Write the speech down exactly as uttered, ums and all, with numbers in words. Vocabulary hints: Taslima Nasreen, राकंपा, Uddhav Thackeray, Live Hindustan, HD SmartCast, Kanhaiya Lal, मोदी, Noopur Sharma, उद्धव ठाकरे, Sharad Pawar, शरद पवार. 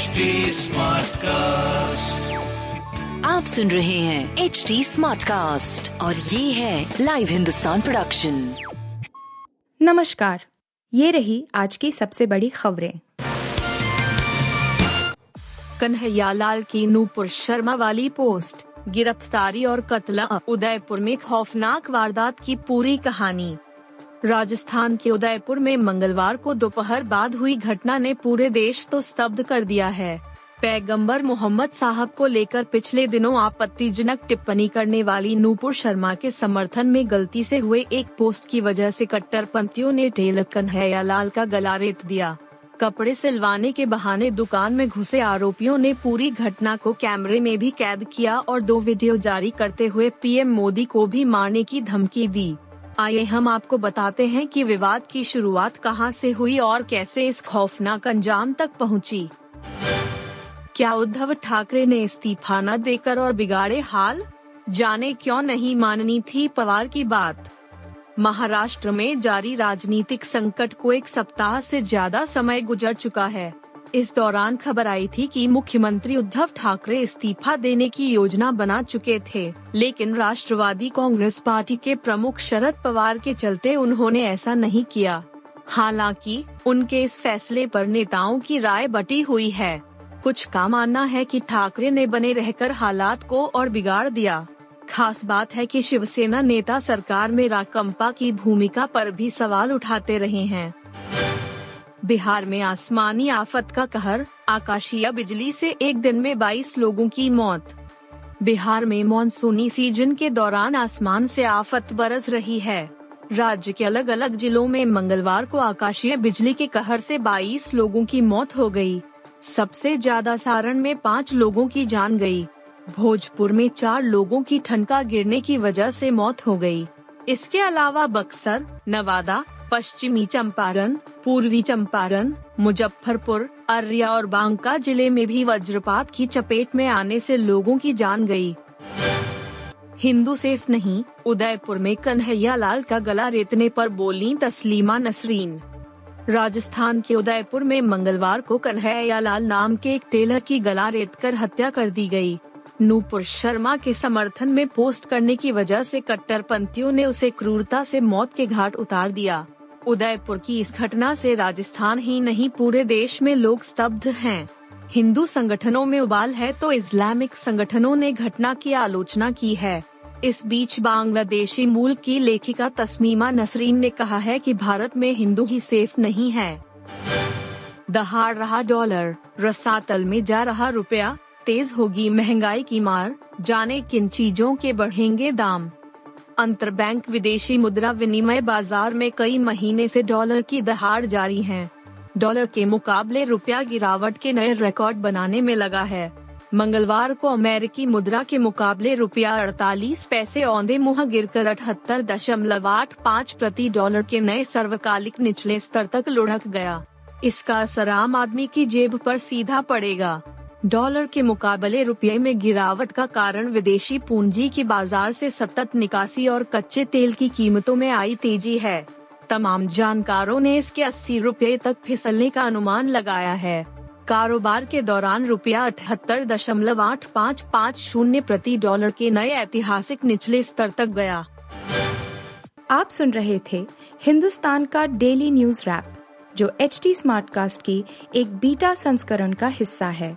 H D smart cast, आप सुन रहे हैं एच डी स्मार्ट कास्ट और ये है लाइव हिंदुस्तान प्रोडक्शन। नमस्कार, ये रही आज की सबसे बड़ी खबरें। कन्हैया लाल की नूपुर शर्मा वाली पोस्ट, गिरफ्तारी और कत्ल, उदयपुर में खौफनाक वारदात की पूरी कहानी। राजस्थान के उदयपुर में मंगलवार को दोपहर बाद हुई घटना ने पूरे देश को स्तब्ध कर दिया है। पैगंबर मोहम्मद साहब को लेकर पिछले दिनों आपत्तिजनक टिप्पणी करने वाली नूपुर शर्मा के समर्थन में गलती से हुए एक पोस्ट की वजह से कट्टरपंथियों ने ढेल कन्हैया लाल का गला रेत दिया। कपड़े सिलवाने के बहाने दुकान में घुसे आरोपियों ने पूरी घटना को कैमरे में भी कैद किया और दो वीडियो जारी करते हुए पीएम मोदी को भी मारने की धमकी दी। आइए हम आपको बताते हैं कि विवाद की शुरुआत कहां से हुई और कैसे इस खौफनाक अंजाम तक पहुंची। क्या उद्धव ठाकरे ने इस्तीफा न देकर और बिगाड़े हाल, जाने क्यों नहीं माननी थी पवार की बात। महाराष्ट्र में जारी राजनीतिक संकट को एक सप्ताह से ज्यादा समय गुजर चुका है। इस दौरान खबर आई थी कि मुख्यमंत्री उद्धव ठाकरे इस्तीफा देने की योजना बना चुके थे, लेकिन राष्ट्रवादी कांग्रेस पार्टी के प्रमुख शरद पवार के चलते उन्होंने ऐसा नहीं किया। हालांकि उनके इस फैसले पर नेताओं की राय बटी हुई है। कुछ का मानना है कि ठाकरे ने बने रहकर हालात को और बिगाड़ दिया। खास बात है कि शिवसेना नेता सरकार में राकंपा की भूमिका पर भी सवाल उठाते रहे हैं। बिहार में आसमानी आफत का कहर, आकाशीय बिजली से एक दिन में बाईस लोगों की मौत। बिहार में मॉनसूनी सीजन के दौरान आसमान से आफत बरस रही है। राज्य के अलग अलग जिलों में मंगलवार को आकाशीय बिजली के कहर से बाईस लोगों की मौत हो गई। सबसे ज्यादा सारण में पाँच लोगों की जान गई। भोजपुर में चार लोगों की ठनका गिरने की वजह से मौत हो गई। इसके अलावा बक्सर, नवादा, पश्चिमी चंपारण, पूर्वी चंपारण, मुजफ्फरपुर, अररिया और बांका जिले में भी वज्रपात की चपेट में आने से लोगों की जान गई। हिंदू सेफ नहीं, उदयपुर में कन्हैया लाल का गला रेतने पर बोलीं तस्लीमा नसरीन। राजस्थान के उदयपुर में मंगलवार को कन्हैया लाल नाम के एक टेलर की गला रेतकर हत्या कर दी गई। नूपुर शर्मा के समर्थन में पोस्ट करने की वजह से कट्टरपंथियों ने उसे क्रूरता से मौत के घाट उतार दिया। उदयपुर की इस घटना से राजस्थान ही नहीं पूरे देश में लोग स्तब्ध हैं। हिंदू संगठनों में उबाल है तो इस्लामिक संगठनों ने घटना की आलोचना की है। इस बीच बांग्लादेशी मूल की लेखिका तस्लीमा नसरीन ने कहा है कि भारत में हिंदू ही सेफ नहीं है। दहाड़ रहा डॉलर, रसातल में जा रहा रुपया, तेज होगी महंगाई की मार, जाने किन चीजों के बढ़ेंगे दाम। अंतरबैंक विदेशी मुद्रा विनिमय बाजार में कई महीने से डॉलर की दहाड़ जारी है। डॉलर के मुकाबले रुपया गिरावट के नए रिकॉर्ड बनाने में लगा है। मंगलवार को अमेरिकी मुद्रा के मुकाबले रुपया अड़तालीस पैसे औंधे मुँह गिरकर अठहत्तर दशमलव आठ पाँच प्रति डॉलर के नए सर्वकालिक निचले स्तर तक लुढ़क गया। इसका असर आम आदमी की जेब पर सीधा पड़ेगा। डॉलर के मुकाबले रुपये में गिरावट का कारण विदेशी पूंजी की बाजार से सतत निकासी और कच्चे तेल की कीमतों में आई तेजी है। तमाम जानकारों ने इसके अस्सी रुपये तक फिसलने का अनुमान लगाया है। कारोबार के दौरान रुपया अठहत्तर दशमलव आठ पाँच पाँच शून्य प्रति डॉलर के नए ऐतिहासिक निचले स्तर तक गया। आप सुन रहे थे हिंदुस्तान का डेली न्यूज रैप, जो एच टी स्मार्ट कास्ट की एक बीटा संस्करण का हिस्सा है।